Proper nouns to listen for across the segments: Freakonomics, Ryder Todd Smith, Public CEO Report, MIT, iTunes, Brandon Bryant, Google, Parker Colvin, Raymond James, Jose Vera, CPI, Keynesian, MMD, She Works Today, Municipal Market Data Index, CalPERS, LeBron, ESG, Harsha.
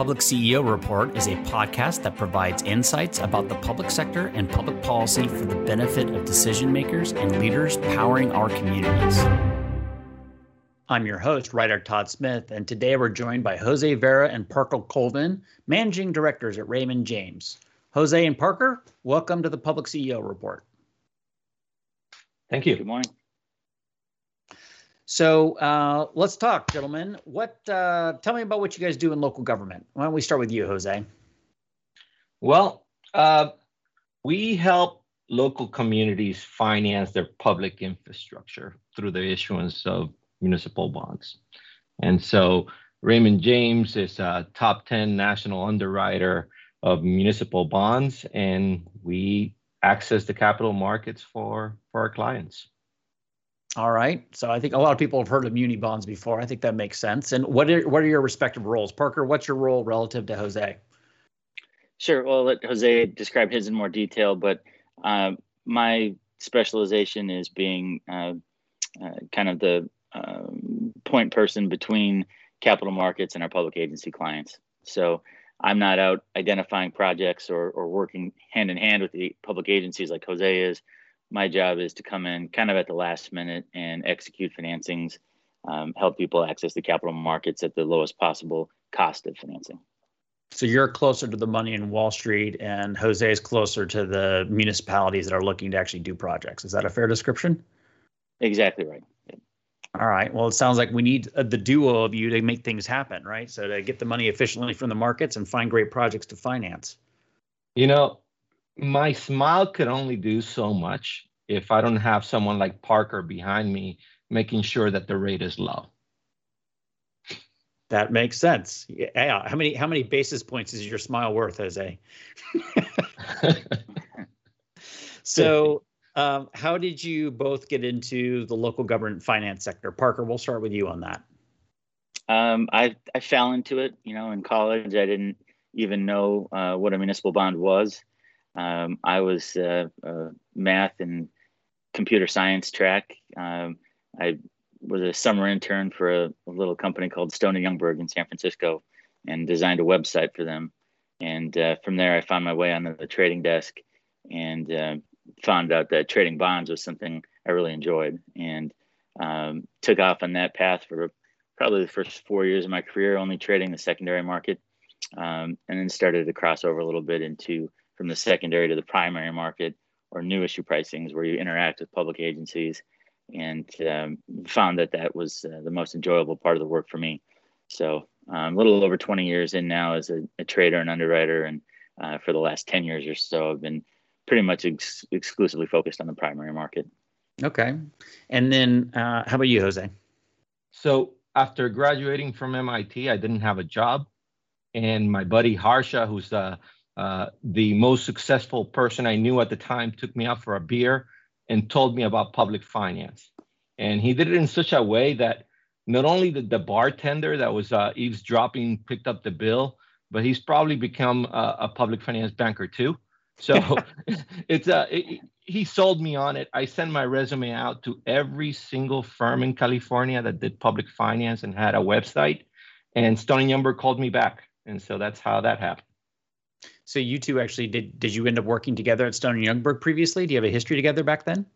Public CEO Report is a podcast that provides insights about the public sector and public policy for the benefit of decision makers and leaders powering our communities. I'm your host, Ryder Todd Smith, and today we're joined by Jose Vera and Parker Colvin, managing directors at Raymond James. Jose and Parker, welcome to the Public CEO Report. Thank you. Good morning. So let's talk, gentlemen. Tell me about what you guys do in local government. Why don't we start with you, Jose? Well, we help local communities finance their public infrastructure through the issuance of municipal bonds. And so Raymond James is a top 10 national underwriter of municipal bonds, and we access the capital markets for our clients. All right. So I think a lot of people have heard of muni bonds before. I think that makes sense. And what are your respective roles? Parker, what's your role relative to Jose? Sure. Well, I'll let Jose describe his in more detail, but my specialization is being kind of the point person between capital markets and our public agency clients. So I'm not out identifying projects or working hand in hand with the public agencies like Jose is. My job is to come in kind of at the last minute and execute financings, help people access the capital markets at the lowest possible cost of financing. So you're closer to the money in Wall Street, and Jose is closer to the municipalities that are looking to actually do projects. Is that a fair description? Exactly right. Yeah. All right. Well, it sounds like we need the duo of you to make things happen, right? So to get the money efficiently from the markets and find great projects to finance. You know, my smile could only do so much if I don't have someone like Parker behind me making sure that the rate is low. That makes sense. Yeah. How many basis points is your smile worth, Jose? So how did you both get into the local government finance sector? Parker, we'll start with you on that. I fell into it. You know, in college, I didn't even know what a municipal bond was. I was math and computer science track. I was a summer intern for a little company called Stone & Youngberg in San Francisco and designed a website for them. And from there, I found my way onto the trading desk and found out that trading bonds was something I really enjoyed, and took off on that path for probably the first 4 years of my career, only trading the secondary market, and then started to cross over a little bit into from the secondary to the primary market or new issue pricings where you interact with public agencies, and found that was the most enjoyable part of the work for me. So a little over 20 years in now as a trader and underwriter, and for the last 10 years or so, I've been pretty much exclusively focused on the primary market. Okay. And then how about you, Jose? So after graduating from MIT, I didn't have a job. And my buddy Harsha, who's the most successful person I knew at the time, took me out for a beer and told me about public finance. And he did it in such a way that not only did the bartender that was eavesdropping picked up the bill, but he's probably become a public finance banker too. So he sold me on it. I sent my resume out to every single firm in California that did public finance and had a website, and Stone & Youngberg called me back. And so that's how that happened. So you two actually did you end up working together at Stone & Youngberg previously? Do you have a history together back then?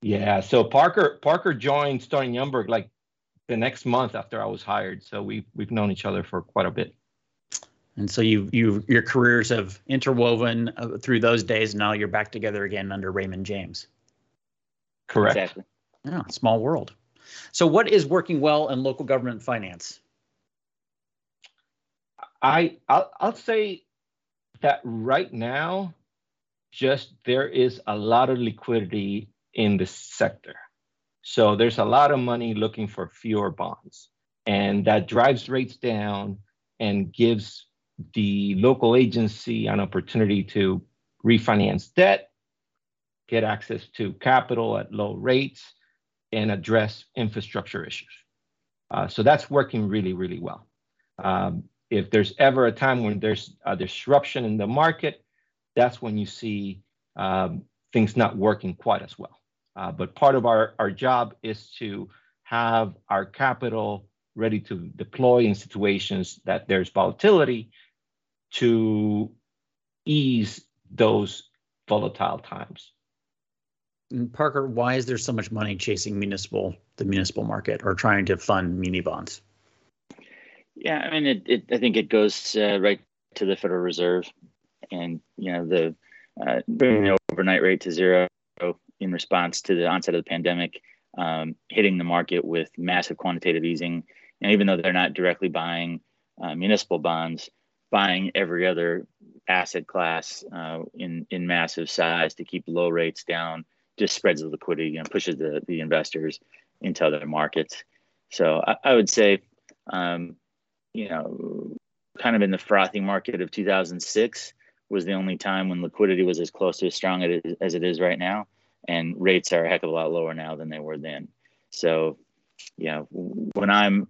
Yeah, so Parker joined Stone & Youngberg like the next month after I was hired. So we've known each other for quite a bit. And so your careers have interwoven through those days. And now you're back together again under Raymond James. Correct. Exactly. Yeah, small world. So what is working well in local government finance? I'll say that right now, just there is a lot of liquidity in the sector. So there's a lot of money looking for fewer bonds, and that drives rates down and gives the local agency an opportunity to refinance debt, get access to capital at low rates, and address infrastructure issues. So that's working really, really well. If there's ever a time when there's a disruption in the market, that's when you see things not working quite as well. But part of our job is to have our capital ready to deploy in situations that there's volatility to ease those volatile times. And Parker, why is there so much money chasing the municipal market or trying to fund muni bonds? Yeah, I mean, I think it goes right to the Federal Reserve, and you know, bringing the overnight rate to zero in response to the onset of the pandemic, hitting the market with massive quantitative easing, and even though they're not directly buying municipal bonds, buying every other asset class in massive size to keep low rates down just spreads the liquidity and pushes the investors into other markets. So I would say, you know, kind of in the frothy market of 2006 was the only time when liquidity was as close to as strong as it is right now. And rates are a heck of a lot lower now than they were then. So, you know, when I'm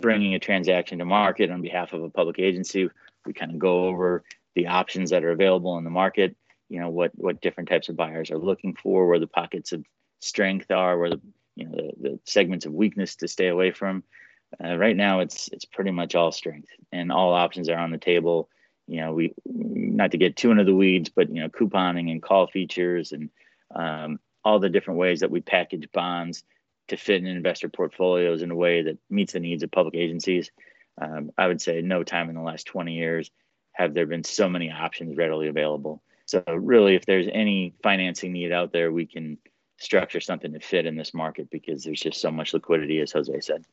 bringing a transaction to market on behalf of a public agency, we kind of go over the options that are available in the market, you know, what different types of buyers are looking for, where the pockets of strength are, where the segments of weakness to stay away from. Right now, it's pretty much all strength, and all options are on the table. You know, we, not to get too into the weeds, but, you know, couponing and call features and all the different ways that we package bonds to fit in investor portfolios in a way that meets the needs of public agencies. I would say no time in the last 20 years have there been so many options readily available. So really, if there's any financing need out there, we can structure something to fit in this market because there's just so much liquidity, as Jose said.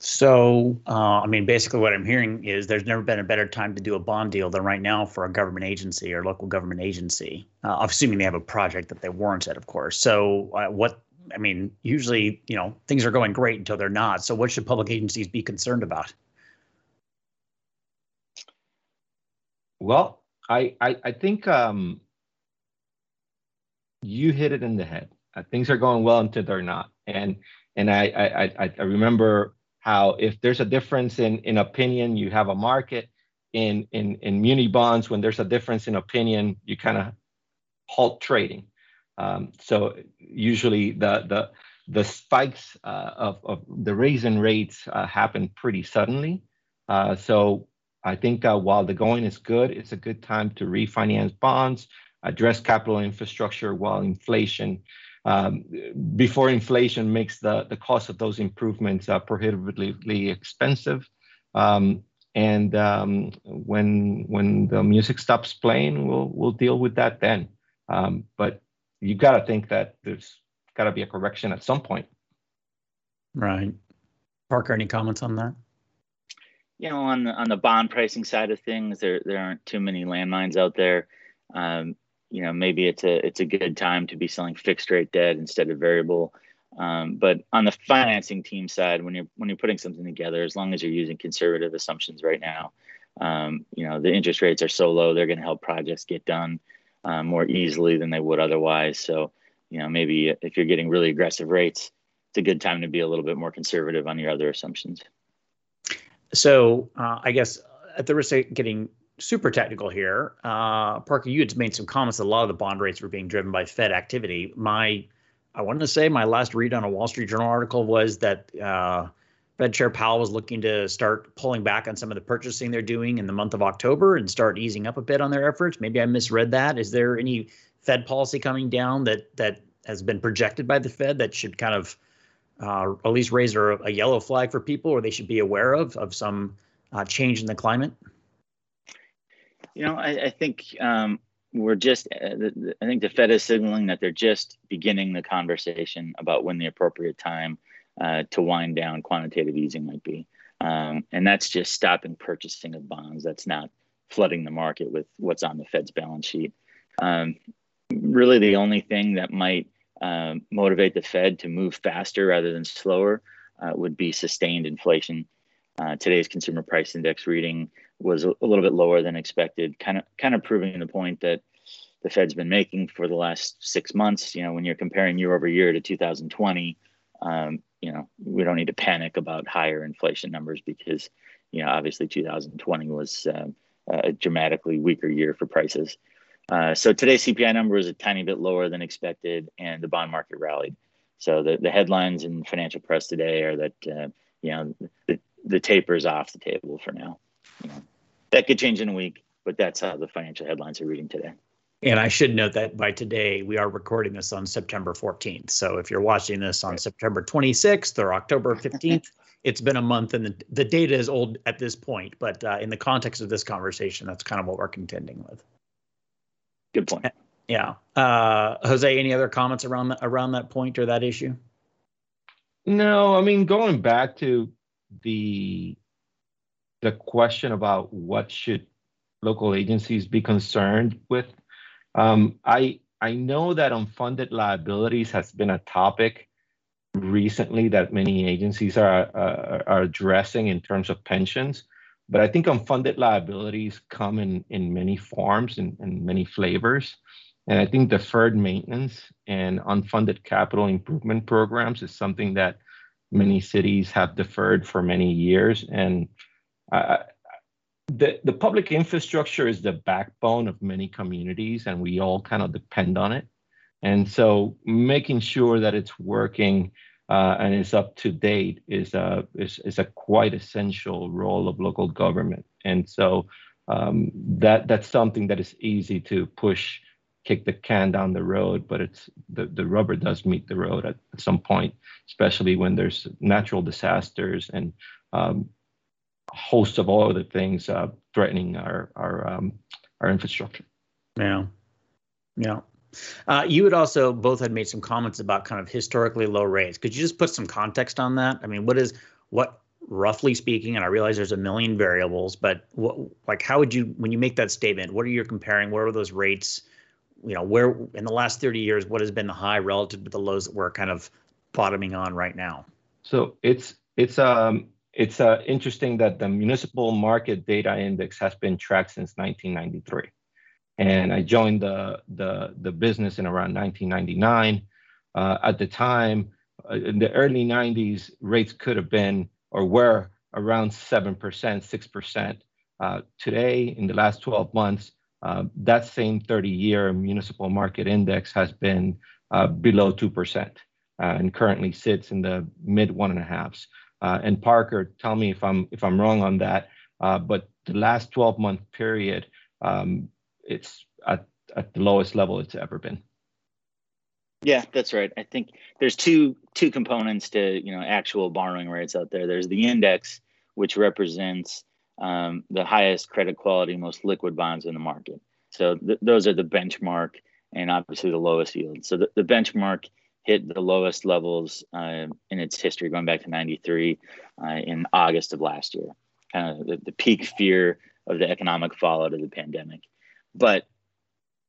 So, I mean, basically what I'm hearing is there's never been a better time to do a bond deal than right now for a government agency or local government agency, assuming they have a project that they warrant it, of course. So I mean, usually, you know, things are going great until they're not. So what should public agencies be concerned about? Well, I think you hit it in the head. Things are going well until they're not. And I remember how if there's a difference in opinion, you have a market. In muni bonds, when there's a difference in opinion, you kind of halt trading. So usually the spikes of the raise in rates happen pretty suddenly. So I think while the going is good, it's a good time to refinance bonds, address capital infrastructure while inflation. Before inflation makes the cost of those improvements prohibitively expensive, and when the music stops playing, we'll deal with that then. But you got to think that there's got to be a correction at some point. Right, Parker. Any comments on that? You know, on the bond pricing side of things, there aren't too many landmines out there. You know, maybe it's a good time to be selling fixed rate debt instead of variable. But on the financing team side, when you're putting something together, as long as you're using conservative assumptions right now, you know, the interest rates are so low, they're going to help projects get done more easily than they would otherwise. So, you know, maybe if you're getting really aggressive rates, it's a good time to be a little bit more conservative on your other assumptions. So I guess at the risk of getting super technical here, Parker, you had made some comments that a lot of the bond rates were being driven by Fed activity. I wanted to say my last read on a Wall Street Journal article was that Fed Chair Powell was looking to start pulling back on some of the purchasing they're doing in the month of October and start easing up a bit on their efforts. Maybe I misread that. Is there any Fed policy coming down that has been projected by the Fed that should kind of at least raise a yellow flag for people, or they should be aware of some change in the climate? You know, I think I think the Fed is signaling that they're just beginning the conversation about when the appropriate time to wind down quantitative easing might be. And that's just stopping purchasing of bonds. That's not flooding the market with what's on the Fed's balance sheet. Really, the only thing that might motivate the Fed to move faster rather than slower would be sustained inflation. Today's consumer price index reading was a little bit lower than expected, kind of proving the point that the Fed's been making for the last 6 months. You know, when you're comparing year over year to 2020, you know, we don't need to panic about higher inflation numbers because, you know, obviously 2020 was a dramatically weaker year for prices. So today's CPI number was a tiny bit lower than expected, and the bond market rallied. So the headlines in the financial press today are that you know, the taper is off the table for now. You know, that could change in a week, but that's how the financial headlines are reading today. And I should note that by today, we are recording this on September 14th. So if you're watching this on September 26th or October 15th, it's been a month and the data is old at this point. But in the context of this conversation, that's kind of what we're contending with. Good point. Yeah. Jose, any other comments around that point or that issue? No, I mean, going back to the question about what should local agencies be concerned with, I know that unfunded liabilities has been a topic recently that many agencies are addressing in terms of pensions, but I think unfunded liabilities come in many forms and many flavors. And I think deferred maintenance and unfunded capital improvement programs is something that many cities have deferred for many years. And the public infrastructure is the backbone of many communities, and we all kind of depend on it. And so making sure that it's working and is up to date is a quite essential role of local government. And so that's something that is easy to push, kick the can down the road, but it's the rubber does meet the road at some point, especially when there's natural disasters and a host of all other things threatening our infrastructure. Yeah, yeah. You had also both had made some comments about kind of historically low rates. Could you just put some context on that? I mean, what roughly speaking, and I realize there's a million variables, but how would you, when you make that statement, what are you comparing? Where are those rates? You know, where in the last 30 years, what has been the high relative to the lows that we're kind of bottoming on right now? So it's interesting that the Municipal Market Data Index has been tracked since 1993. And I joined the business in around 1999. At the time, in the early 90s, rates could have been or were around 7%, 6%. Today, in the last 12 months, that same 30-year Municipal Market Index has been below 2% and currently sits in the mid 1.5s. And Parker, tell me if I'm wrong on that. But the last 12-month period, it's at the lowest level it's ever been. Yeah, that's right. I think there's two components to actual borrowing rates out there. There's the index, which represents the highest credit quality, most liquid bonds in the market. So those are the benchmark and obviously the lowest yield. So the benchmark hit the lowest levels in its history, going back to 93 in August of last year, kind of the peak fear of the economic fallout of the pandemic. But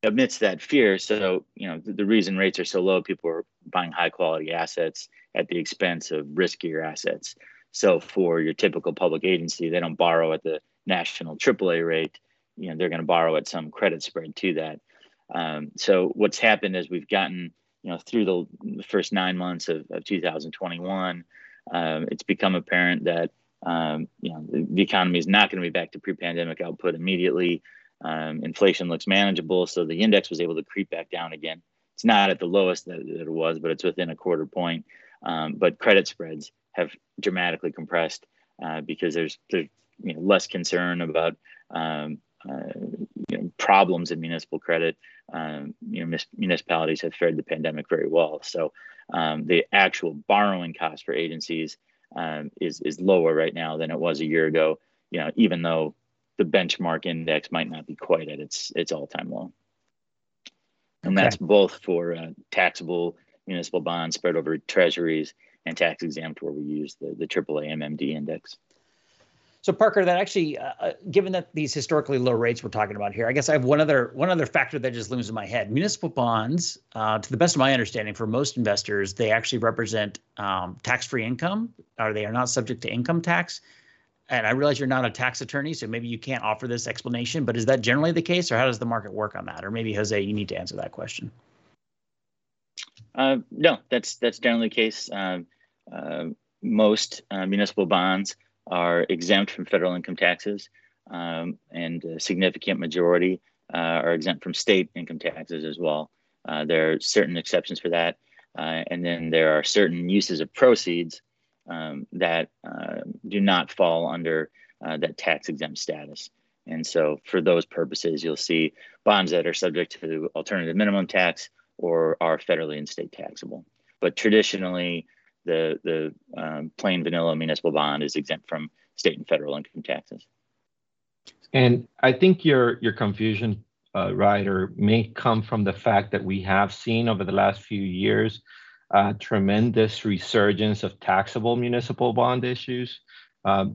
amidst that fear, so, the reason rates are so low, people are buying high quality assets at the expense of riskier assets. So for your typical public agency, they don't borrow at the national AAA rate. They're going to borrow at some credit spread to that. So what's happened is we've gotten, through the first 9 months of 2021, it's become apparent that, the economy is not going to be back to pre-pandemic output immediately. Inflation looks manageable. So the index was able to creep back down again. It's not at the lowest that it was, but it's within a quarter point. But credit spreads have dramatically compressed because there's less concern about problems in municipal credit. Municipalities have fared the pandemic very well. So the actual borrowing cost for agencies is lower right now than it was a year ago, even though the benchmark index might not be quite at its all-time low. And that's both for taxable municipal bonds spread over treasuries and tax exempt, where we use the AAA MMD index. So Parker, that actually, given that these historically low rates we're talking about here, I guess I have one other factor that just looms in my head. Municipal bonds, to the best of my understanding, for most investors, they actually represent tax-free income, or they are not subject to income tax. And I realize you're not a tax attorney, so maybe you can't offer this explanation, but is that generally the case, or how does the market work on that? Or maybe, Jose, you need to answer that question. No, that's generally the case. Most municipal bonds are exempt from federal income taxes, and a significant majority are exempt from state income taxes as well. There are certain exceptions for that, and then there are certain uses of proceeds that do not fall under that tax-exempt status. And so for those purposes, you'll see bonds that are subject to alternative minimum tax or are federally and state taxable. But traditionally, the plain vanilla municipal bond is exempt from state and federal income taxes. And I think your confusion, Ryder, may come from the fact that we have seen over the last few years tremendous resurgence of taxable municipal bond issues.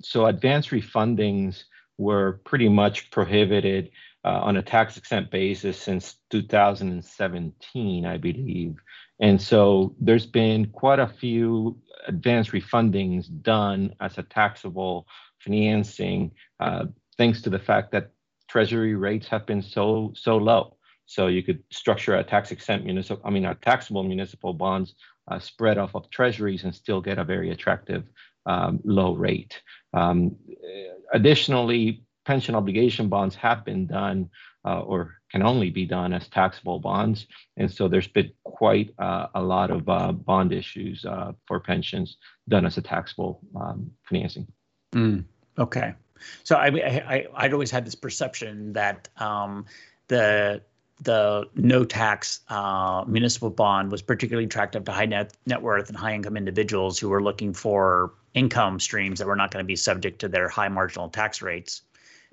So advance refundings were pretty much prohibited on a tax-exempt basis since 2017, I believe. And so there's been quite a few advance refundings done as a taxable financing, thanks to the fact that treasury rates have been so low. So you could structure a tax-exempt municipal, I mean, a taxable municipal bonds spread off of treasuries and still get a very attractive low rate. Additionally, pension obligation bonds have been done or can only be done as taxable bonds. And so there's been quite a lot of bond issues for pensions done as a taxable financing. Mm, okay. So I'd always had this perception that the no tax municipal bond was particularly attractive to high net worth and high income individuals who were looking for income streams that were not going to be subject to their high marginal tax rates.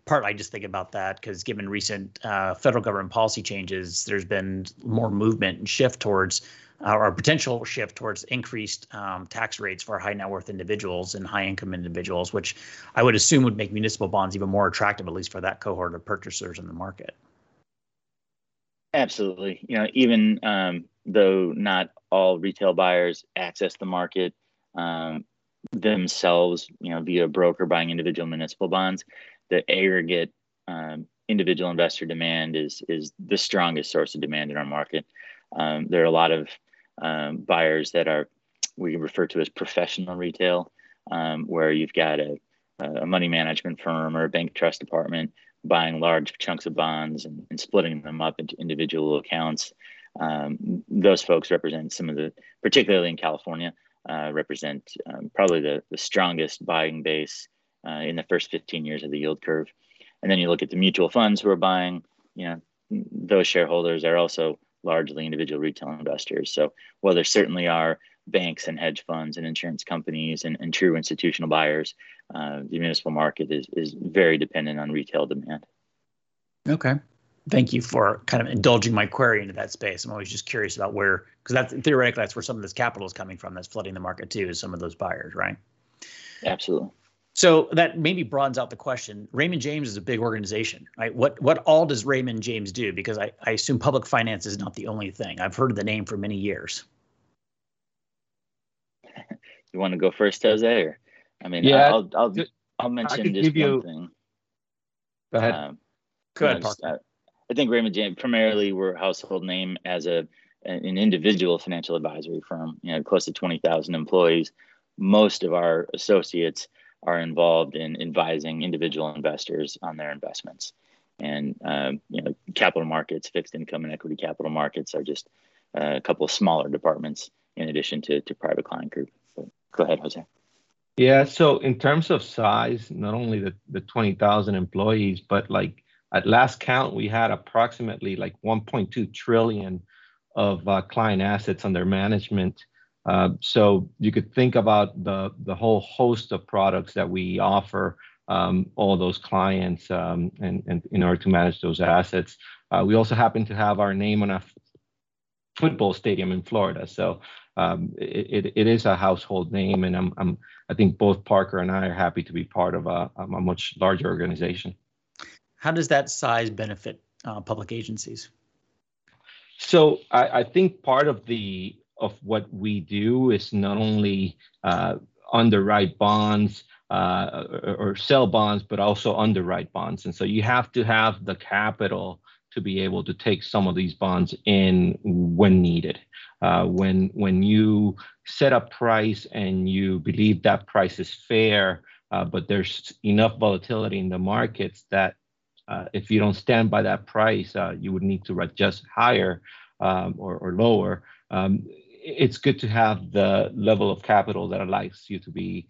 Partly, I just think about that because given recent federal government policy changes, there's been more movement and shift towards or potential shift towards increased tax rates for high net worth individuals and high income individuals, which I would assume would make municipal bonds even more attractive, at least for that cohort of purchasers in the market. Absolutely. You know, even though not all retail buyers access the market themselves, you know, via a broker buying individual municipal bonds, the aggregate individual investor demand is the strongest source of demand in our market. There are a lot of buyers that are, we refer to as professional retail, where you've got a money management firm or a bank trust department buying large chunks of bonds and splitting them up into individual accounts. Those folks represent some of the, particularly in California, represent probably the strongest buying base in the first 15 years of the yield curve. And then you look at the mutual funds who are buying, you know, those shareholders are also largely individual retail investors. So while there certainly are banks and hedge funds and insurance companies and true institutional buyers, the municipal market is very dependent on retail demand. Okay. Thank you for kind of indulging my query into that space. I'm always just curious about where, because theoretically that's where some of this capital is coming from that's flooding the market too, is some of those buyers, right? Absolutely. So that maybe broadens out the question. Raymond James is a big organization, right? What all does Raymond James do? Because I assume public finance is not the only thing. I've heard of the name for many years. You want to go first, Jose? Or I mean, yeah, I'll mention just one thing. Go ahead. Go ahead, Parker. I think Raymond James primarily were a household name as an individual financial advisory firm. You know, close to 20,000 employees. Most of our associates are involved in advising individual investors on their investments, and you know, capital markets, fixed income, and equity capital markets are just a couple of smaller departments in addition to private client group. So go ahead, Jose. Yeah. So in terms of size, not only the 20,000 employees, but like at last count, we had approximately like 1.2 trillion of client assets under management. So you could think about the whole host of products that we offer all those clients and in order to manage those assets. We also happen to have our name on a football stadium in Florida. So it is a household name, and I think both Parker and I are happy to be part of a much larger organization. How does that size benefit public agencies? So I think part of the what we do is not only underwrite bonds or sell bonds, but also underwrite bonds. And so you have to have the capital to be able to take some of these bonds in when needed. When you set a price and you believe that price is fair, but there's enough volatility in the markets that if you don't stand by that price, you would need to adjust higher or lower. it's good to have the level of capital that allows you to be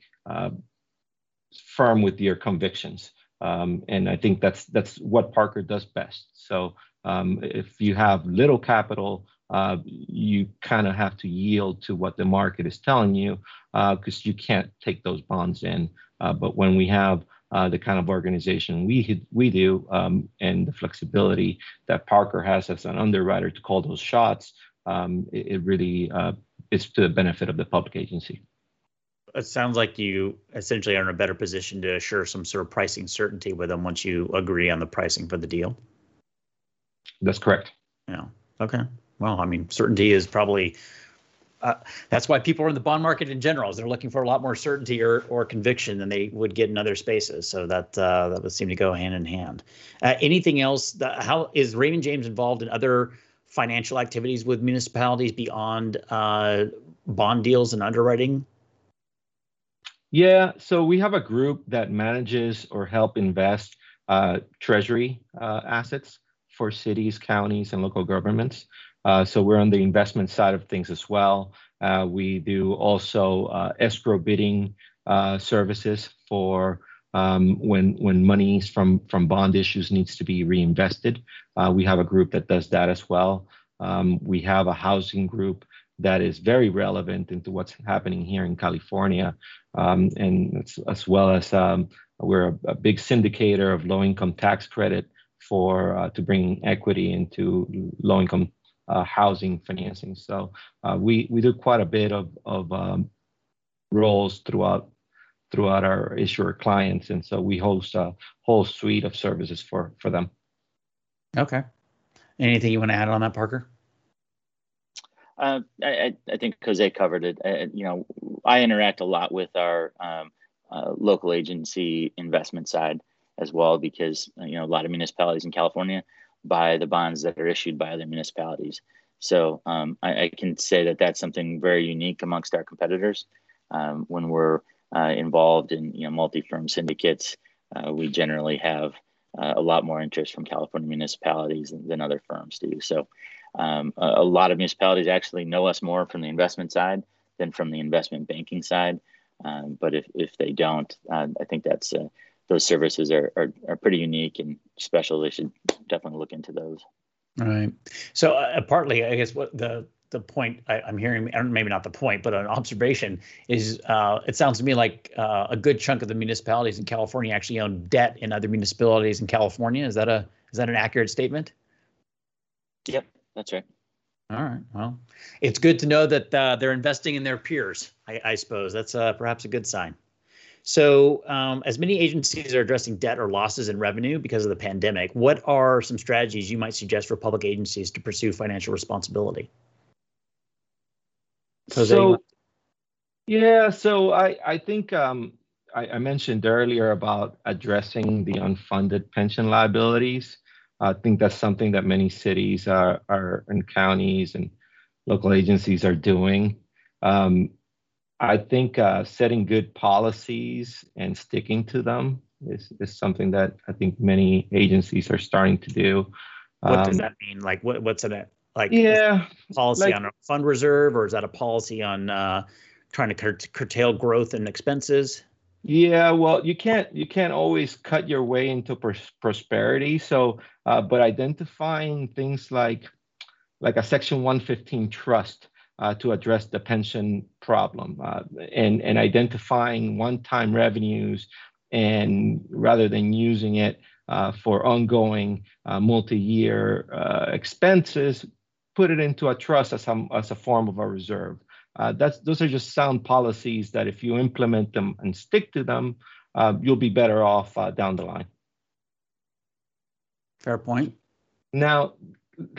firm with your convictions. And I think that's what Parker does best. So if you have little capital, you kind of have to yield to what the market is telling you, because you can't take those bonds in. But when we have the kind of organization we do, and the flexibility that Parker has as an underwriter to call those shots, it really is to the benefit of the public agency. It sounds like you essentially are in a better position to assure some sort of pricing certainty with them once you agree on the pricing for the deal. That's correct. Yeah. Okay. Well, I mean, certainty is probably that's why people are in the bond market in general. Is they're looking for a lot more certainty or conviction than they would get in other spaces. So that that would seem to go hand in hand. Anything else? How is Raymond James involved in other financial activities with municipalities beyond bond deals and underwriting? Yeah, so we have a group that manages or help invest treasury assets for cities, counties, and local governments. So we're on the investment side of things as well. We do also escrow bidding services for when monies from bond issues needs to be reinvested. We have a group that does that as well. We have a housing group that is very relevant into what's happening here in California. And it's, as well as we're a big syndicator of low-income tax credit for to bring equity into low-income housing financing. So we do quite a bit of roles throughout our issuer clients, and so we host a whole suite of services for them. Okay. Anything you want to add on that, Parker? I think Jose covered it. You know, I interact a lot with our local agency investment side as well, because you know a lot of municipalities in California buy the bonds that are issued by other municipalities. So I can say that that's something very unique amongst our competitors. When we're involved in multi-firm syndicates, we generally have a lot more interest from California municipalities than other firms do. So a lot of municipalities actually know us more from the investment side than from the investment banking side. But if they don't, I think that's those services are pretty unique and special. They should definitely look into those. All right. So partly, I guess, what the point I'm hearing, and maybe not the point, but an observation is it sounds to me like a good chunk of the municipalities in California actually own debt in other municipalities in California. Is that an accurate statement? Yep, that's right. All right. Well, it's good to know that they're investing in their peers, I suppose. That's perhaps a good sign. So as many agencies are addressing debt or losses in revenue because of the pandemic, what are some strategies you might suggest for public agencies to pursue financial responsibility? So, yeah, so I think I mentioned earlier about addressing the unfunded pension liabilities. I think that's something that many cities are and counties and local agencies are doing. I think setting good policies and sticking to them is something that I think many agencies are starting to do. What does that mean? Like what's it like? Yeah, policy like, on a fund reserve, or is that a policy on trying to curtail growth and expenses? Yeah, well, you can't always cut your way into prosperity. So, but identifying things like a Section 115 trust to address the pension problem, and identifying one-time revenues, and rather than using it for ongoing multi-year expenses, put it into a trust as a form of a reserve. Those are just sound policies that if you implement them and stick to them, you'll be better off down the line. Fair point. Now,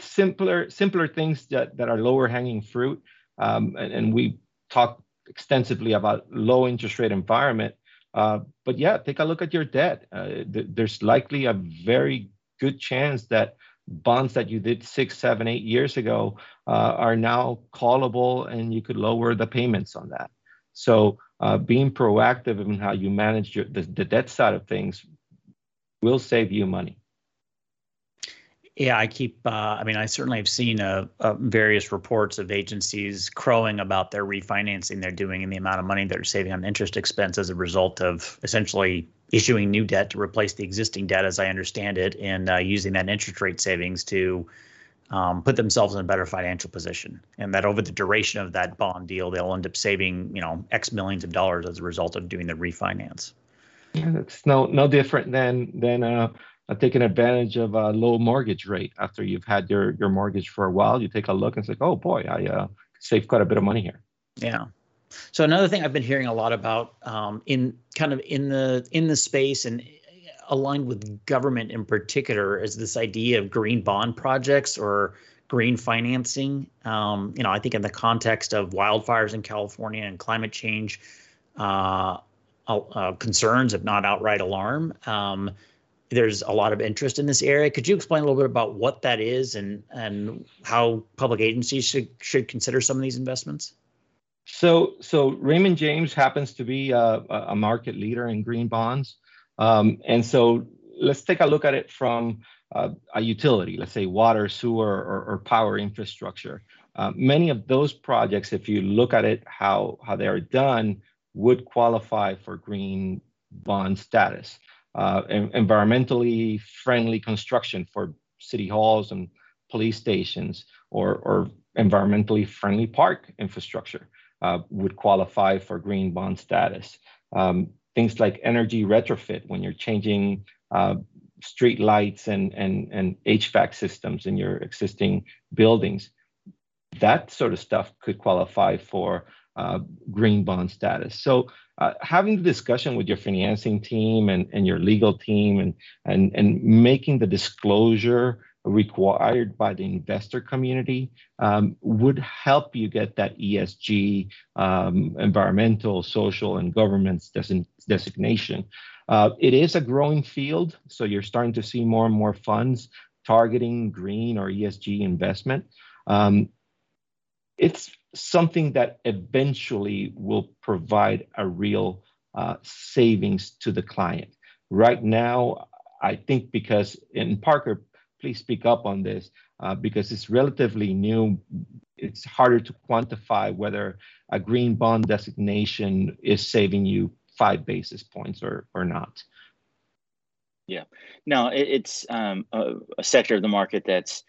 simpler things that are lower hanging fruit, and we talk extensively about low interest rate environment, but yeah, take a look at your debt. There's likely a very good chance that bonds that you did 6, 7, 8 years ago are now callable, and you could lower the payments on that. So being proactive in how you manage the debt side of things will save you money. Yeah, I keep, I mean, I certainly have seen various reports of agencies crowing about their refinancing they're doing and the amount of money they're saving on interest expense as a result of essentially issuing new debt to replace the existing debt, as I understand it, and using that interest rate savings to put themselves in a better financial position. And that over the duration of that bond deal, they'll end up saving, you know, X millions of dollars as a result of doing the refinance. Yeah, it's no different than taking advantage of a low mortgage rate after you've had your mortgage for a while. You take a look and it's like, oh boy, I saved quite a bit of money here. Yeah. So another thing I've been hearing a lot about in the space and aligned with government in particular is this idea of green bond projects or green financing. You know, I think in the context of wildfires in California and climate change concerns, if not outright alarm, there's a lot of interest in this area. Could you explain a little bit about what that is and how public agencies should consider some of these investments? So Raymond James happens to be a market leader in green bonds. And so let's take a look at it from a utility, let's say water, sewer, or power infrastructure. Many of those projects, if you look at it, how they are done, would qualify for green bond status. Environmentally friendly construction for city halls and police stations or environmentally friendly park infrastructure would qualify for green bond status. Things like energy retrofit, when you're changing street lights and HVAC systems in your existing buildings, that sort of stuff could qualify for green bond status. So having the discussion with your financing team and your legal team and making the disclosure required by the investor community would help you get that ESG, environmental, social, and governance designation. It is a growing field, so you're starting to see more and more funds targeting green or ESG investment. It's something that eventually will provide a real savings to the client. Right now, I think because, and Parker, please speak up on this, because it's relatively new, it's harder to quantify whether a green bond designation is saving you 5 basis points or not. Yeah, no, it's a sector of the market that's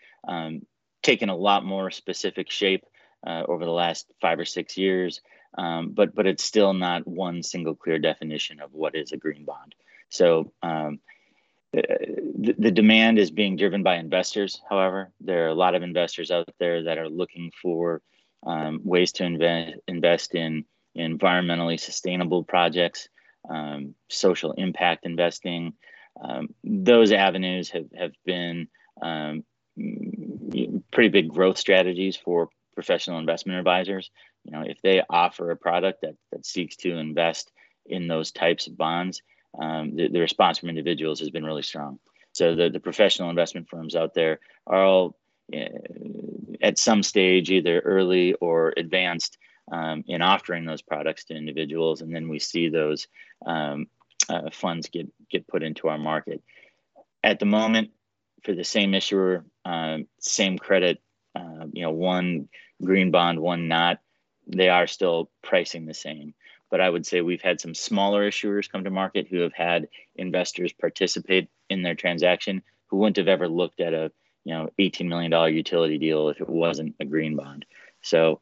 taken a lot more specific shape over the last 5 or 6 years, but it's still not one single clear definition of what is a green bond. So the demand is being driven by investors. However, there are a lot of investors out there that are looking for ways to invest in environmentally sustainable projects, social impact investing. Those avenues have been pretty big growth strategies for professional investment advisors. You know, if they offer a product that seeks to invest in those types of bonds, the response from individuals has been really strong. So the professional investment firms out there are all at some stage, either early or advanced in offering those products to individuals. And then we see those funds get put into our market. At the moment, for the same issuer, same credit, you know, one green bond, one not, they are still pricing the same. But I would say we've had some smaller issuers come to market who have had investors participate in their transaction who wouldn't have ever looked at a, you know, $18 million utility deal if it wasn't a green bond. So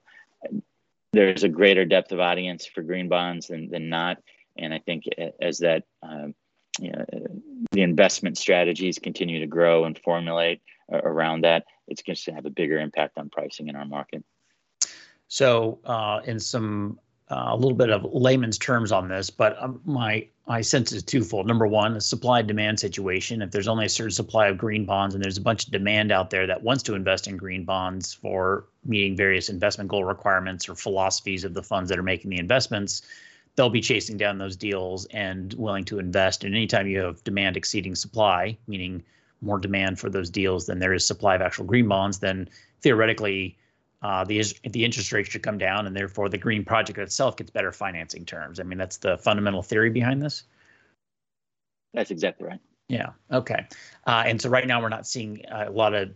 there's a greater depth of audience for green bonds than not. And I think as that, you know, the investment strategies continue to grow and formulate around that, it's going to have a bigger impact on pricing in our market. So in some a little bit of layman's terms on this, but my sense is twofold. Number one, a supply and demand situation. If there's only a certain supply of green bonds and there's a bunch of demand out there that wants to invest in green bonds for meeting various investment goal requirements or philosophies of the funds that are making the investments, they'll be chasing down those deals and willing to invest. And anytime you have demand exceeding supply, meaning more demand for those deals than there is supply of actual green bonds, then theoretically the interest rate should come down and therefore the green project itself gets better financing terms. I mean, that's the fundamental theory behind this. That's exactly right. Yeah. Okay. And so right now we're not seeing a lot of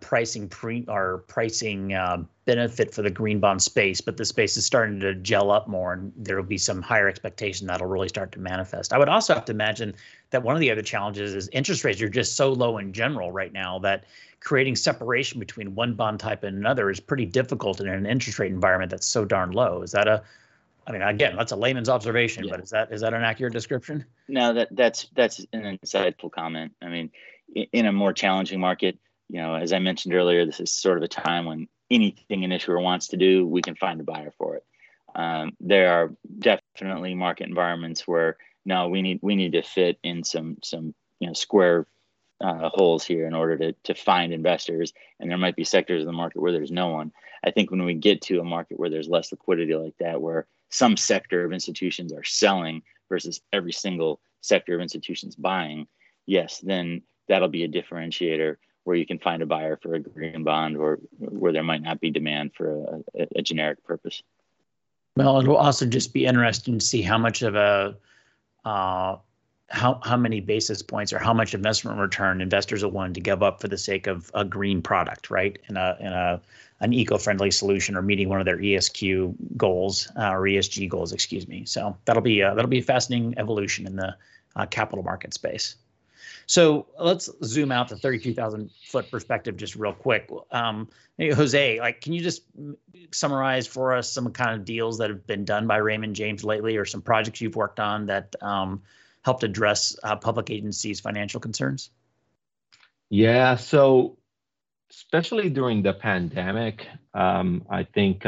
pricing benefit for the green bond space, but the space is starting to gel up more, and there will be some higher expectation that'll really start to manifest. I would also have to imagine that one of the other challenges is interest rates are just so low in general right now that creating separation between one bond type and another is pretty difficult in an interest rate environment that's so darn low. Is that a, I mean, again, that's a layman's observation, yeah, but is that an accurate description? No, that's an insightful comment. I mean, in a more challenging market, you know, as I mentioned earlier, this is sort of a time when anything an issuer wants to do, we can find a buyer for it. There are definitely market environments where no, we need to fit in some you know square holes here in order to find investors, and there might be sectors of the market where there's no one. I think when we get to a market where there's less liquidity like that, where some sector of institutions are selling versus every single sector of institutions buying, yes, then that'll be a differentiator, where you can find a buyer for a green bond or where there might not be demand for a generic purpose. Well, it will also just be interesting to see how much of a, how many basis points or how much investment return investors are willing to give up for the sake of a green product, right? In an eco-friendly solution or meeting one of their ESG goals, excuse me. So that'll be a fascinating evolution in the capital market space. So let's zoom out the 32,000-foot perspective just real quick. Jose, like, can you just summarize for us some kind of deals that have been done by Raymond James lately, or some projects you've worked on that helped address public agencies' financial concerns? Yeah. So, especially during the pandemic, I think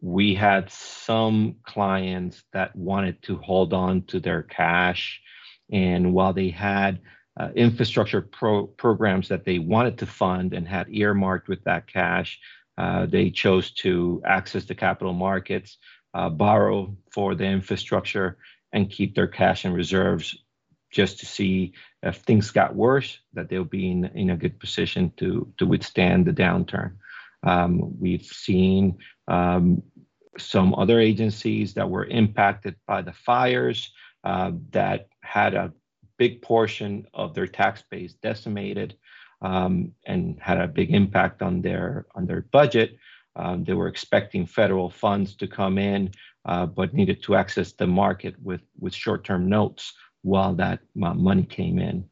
we had some clients that wanted to hold on to their cash. And while they had infrastructure programs that they wanted to fund and had earmarked with that cash, they chose to access the capital markets, borrow for the infrastructure, and keep their cash in reserves just to see if things got worse, that they'll be in a good position to withstand the downturn. We've seen some other agencies that were impacted by the fires that had a big portion of their tax base decimated and had a big impact on their budget. They were expecting federal funds to come in, but needed to access the market with short-term notes while that money came in.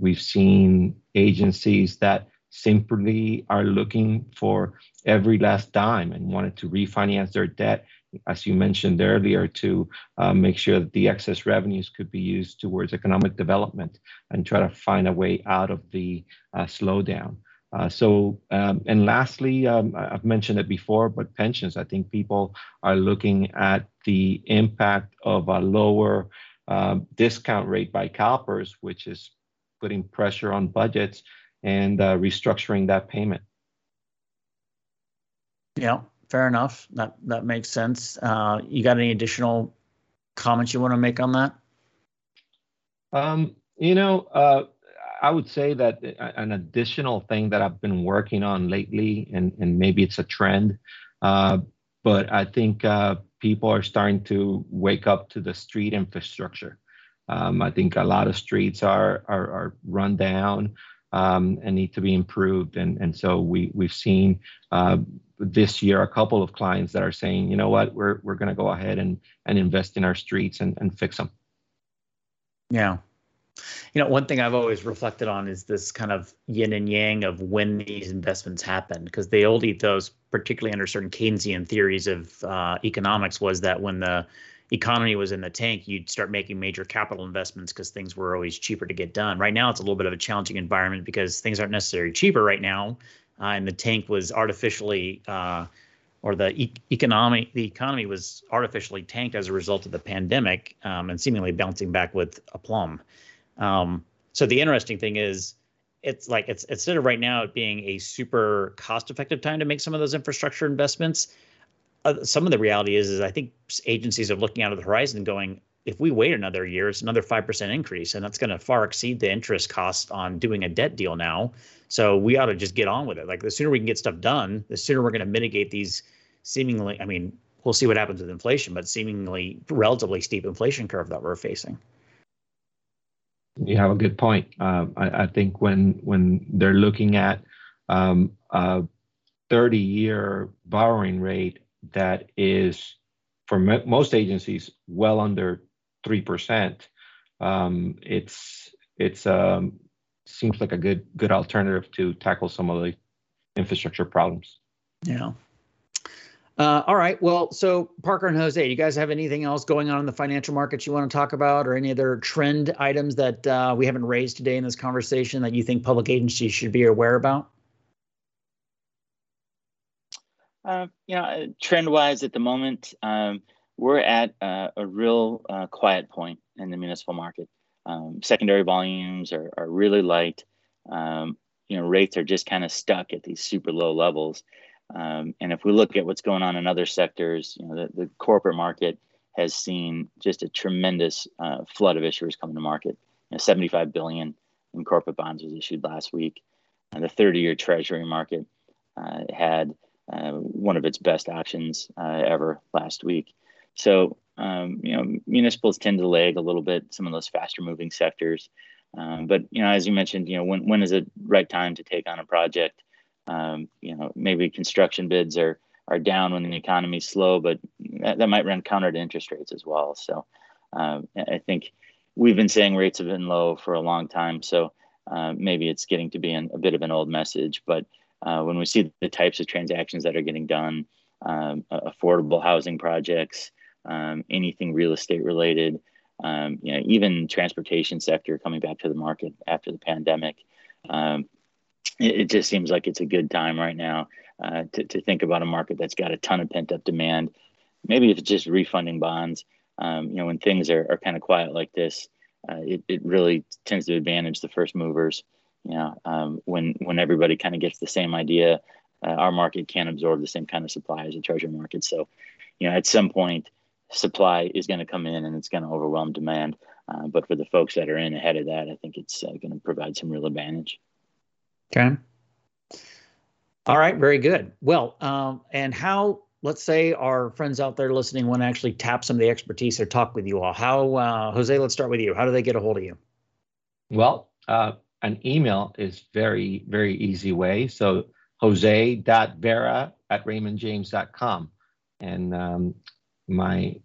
We've seen agencies that simply are looking for every last dime and wanted to refinance their debt, as you mentioned earlier, to make sure that the excess revenues could be used towards economic development and try to find a way out of the slowdown. And lastly, I've mentioned it before, but pensions. I think people are looking at the impact of a lower discount rate by CalPERS, which is putting pressure on budgets and restructuring that payment. Yeah. Fair enough. That makes sense. You got any additional comments you want to make on that? I would say that an additional thing that I've been working on lately, and maybe it's a trend, but I think people are starting to wake up to the street infrastructure. I think a lot of streets are run down and need to be improved, and so we've seen this year a couple of clients that are saying, you know what, we're going to go ahead and invest in our streets and fix them. Yeah. You know, one thing I've always reflected on is this kind of yin and yang of when these investments happen, because the old ethos, particularly under certain Keynesian theories of economics, was that when the economy was in the tank, you'd start making major capital investments because things were always cheaper to get done. Right now, it's a little bit of a challenging environment because things aren't necessarily cheaper right now. And the tank was artificially, the economy was artificially tanked as a result of the pandemic, and seemingly bouncing back with aplomb. So the interesting thing is, it's like it's instead of right now it being a super cost-effective time to make some of those infrastructure investments, some of the reality is I think agencies are looking out of the horizon, going, if we wait another year, it's another 5% increase, and that's going to far exceed the interest cost on doing a debt deal now. So we ought to just get on with it. Like, the sooner we can get stuff done, the sooner we're going to mitigate these seemingly, I mean, we'll see what happens with inflation, but seemingly relatively steep inflation curve that we're facing. You have a good point. I think when they're looking at a 30-year borrowing rate that is, for most agencies, well under 3%, it's seems like a good alternative to tackle some of the infrastructure problems. Yeah. All right. Well, so Parker and Jose, do you guys have anything else going on in the financial markets you want to talk about, or any other trend items that we haven't raised today in this conversation that you think public agencies should be aware about? Trend-wise at the moment, we're at a real quiet point in the municipal market. Secondary volumes are really light. Rates are just kind of stuck at these super low levels. And if we look at what's going on in other sectors, the corporate market has seen just a tremendous flood of issuers coming to market. $75 billion in corporate bonds was issued last week. The 30-year Treasury market had one of its best auctions ever last week. So, municipals tend to lag a little bit, some of those faster-moving sectors. But as you mentioned, when is the right time to take on a project? Maybe construction bids are down when the economy is slow, but that might run counter to interest rates as well. So I think we've been saying rates have been low for a long time. So maybe it's getting to be a bit of an old message. But when we see the types of transactions that are getting done, affordable housing projects, anything real estate related, even transportation sector coming back to the market after the pandemic, it just seems like it's a good time right now to think about a market that's got a ton of pent-up demand. Maybe if it's just refunding bonds, when things are kind of quiet like this, it really tends to advantage the first movers. When everybody kind of gets the same idea, our market can't absorb the same kind of supply as the treasury market. So, at some point, supply is going to come in and it's going to overwhelm demand. But for the folks that are in ahead of that, I think it's going to provide some real advantage. Okay. All right. Very good. Well, and how, let's say our friends out there listening want to actually tap some of the expertise or talk with you all. How, Jose, let's start with you. How do they get a hold of you? Well, an email is very, very easy way. So jose.vera@raymondjames.com. And my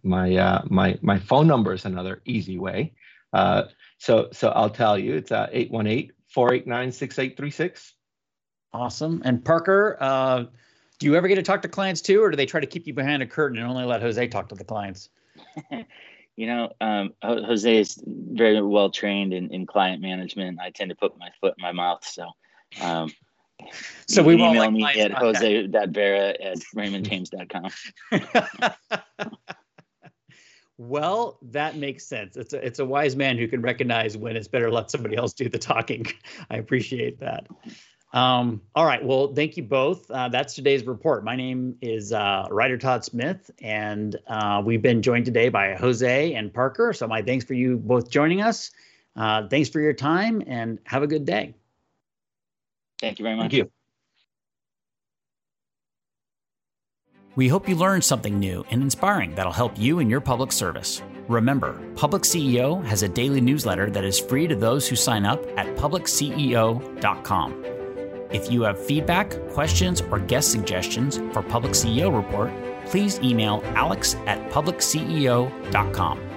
phone number is another easy way. So I'll tell you, it's 818-489-6836. Awesome. And Parker, do you ever get to talk to clients too, or do they try to keep you behind a curtain and only let Jose talk to the clients? Jose is very well trained in client management. I tend to put my foot in my mouth. So, so we won't email me at jose.vera@raymondjames.com. Well, that makes sense. It's a wise man who can recognize when it's better to let somebody else do the talking. I appreciate that. All right. Well, thank you both. That's today's report. My name is Ryder Todd Smith, and we've been joined today by Jose and Parker. So my thanks for you both joining us. Thanks for your time, and have a good day. Thank you very much. Thank you. We hope you learned something new and inspiring that'll help you in your public service. Remember, Public CEO has a daily newsletter that is free to those who sign up at publicceo.com. If you have feedback, questions, or guest suggestions for Public CEO Report, please email alex@publicceo.com.